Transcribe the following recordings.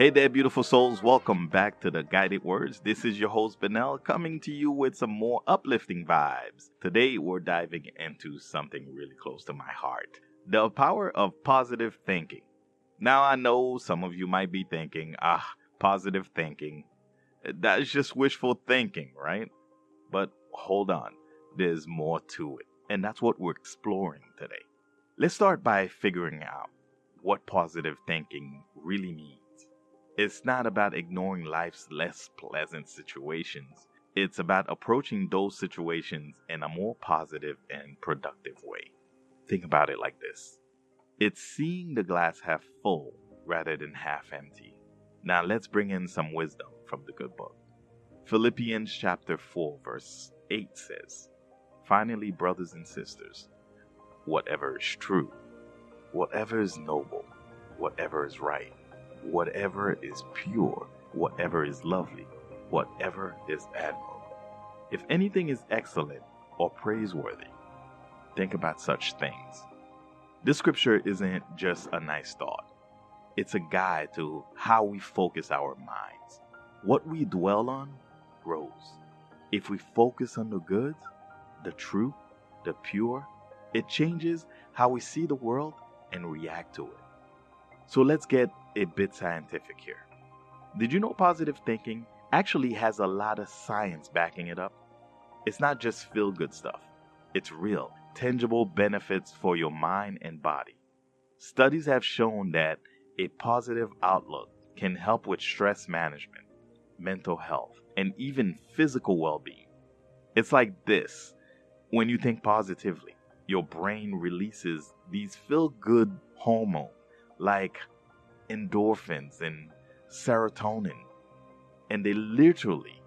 Hey there, beautiful souls. Welcome back to The Guided Words. This is your host, Benel, coming to you with some more uplifting vibes. Today, we're diving into something really close to my heart: the power of positive thinking. Now, I know some of you might be thinking, positive thinking. That's just wishful thinking, right? But hold on. There's more to it. And that's what we're exploring today. Let's start by figuring out what positive thinking really means. It's not about ignoring life's less pleasant situations. It's about approaching those situations in a more positive and productive way. Think about it like this. It's seeing the glass half full rather than half empty. Now let's bring in some wisdom from the good book. Philippians chapter 4 verse 8 says, "Finally, brothers and sisters, whatever is true, whatever is noble, whatever is right, whatever is pure, whatever is lovely, whatever is admirable, if anything is excellent or praiseworthy, think about such things." This scripture isn't just a nice thought. It's a guide to how we focus our minds. What we dwell on grows. If we focus on the good, the true, the pure, it changes how we see the world and react to it. So let's get a bit scientific here. Did you know positive thinking actually has a lot of science backing it up? It's not just feel-good stuff. It's real, tangible benefits for your mind and body. Studies have shown that a positive outlook can help with stress management, mental health, and even physical well-being. It's like this. When you think positively, your brain releases these feel-good hormones, like endorphins and serotonin, and they literally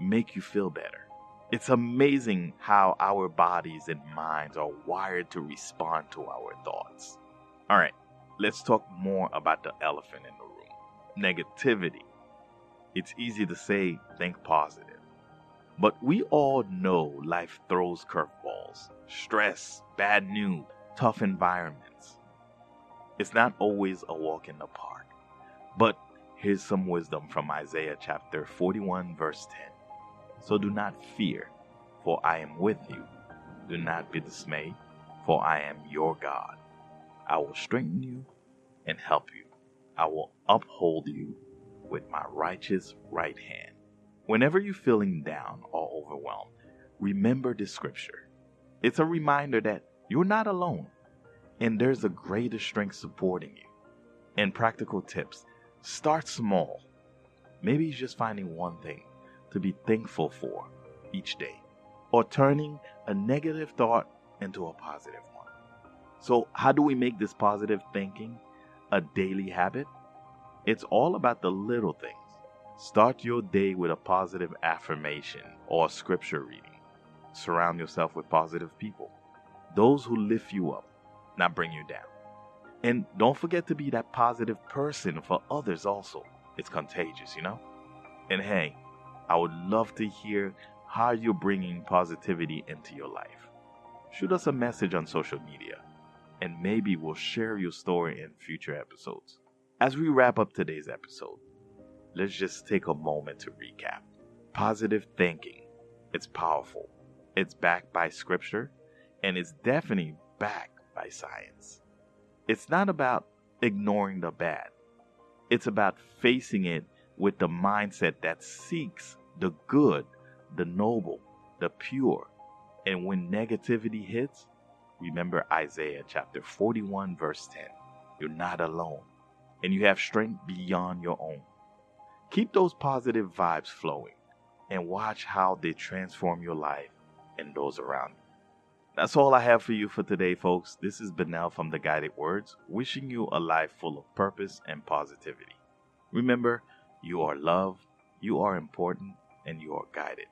make you feel better. It's amazing how our bodies and minds are wired to respond to our thoughts. All right, let's talk more about the elephant in the room: negativity. It's easy to say, think positive. But we all know life throws curveballs, stress, bad news, tough environments. It's not always a walk in the park. But here's some wisdom from Isaiah chapter 41 verse 10. "So do not fear, for I am with you. Do not be dismayed, for I am your God. I will strengthen you and help you. I will uphold you with my righteous right hand." Whenever you're feeling down or overwhelmed, remember this scripture. It's a reminder that you're not alone, and there's a greater strength supporting you. And practical tips: start small. Maybe it's just finding one thing to be thankful for each day, or turning a negative thought into a positive one. So how do we make this positive thinking a daily habit? It's all about the little things. Start your day with a positive affirmation or scripture reading. Surround yourself with positive people, those who lift you up, not bring you down. And don't forget to be that positive person for others also. It's contagious, you know? And hey, I would love to hear how you're bringing positivity into your life. Shoot us a message on social media, and maybe we'll share your story in future episodes. As we wrap up today's episode, let's just take a moment to recap. Positive thinking, it's powerful, it's backed by scripture, and it's definitely backed by science. It's not about ignoring the bad. It's about facing it with the mindset that seeks the good, the noble, the pure. And when negativity hits, remember Isaiah chapter 41 verse 10. You're not alone, and you have strength beyond your own. Keep those positive vibes flowing and watch how they transform your life and those around you. That's all I have for you for today, folks. This is Benel from The Guided Words, wishing you a life full of purpose and positivity. Remember, you are loved, you are important, and you are guided.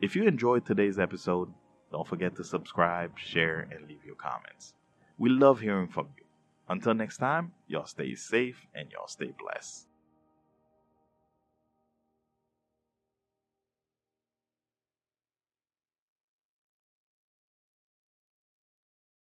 If you enjoyed today's episode, don't forget to subscribe, share, and leave your comments. We love hearing from you. Until next time, y'all stay safe and y'all stay blessed.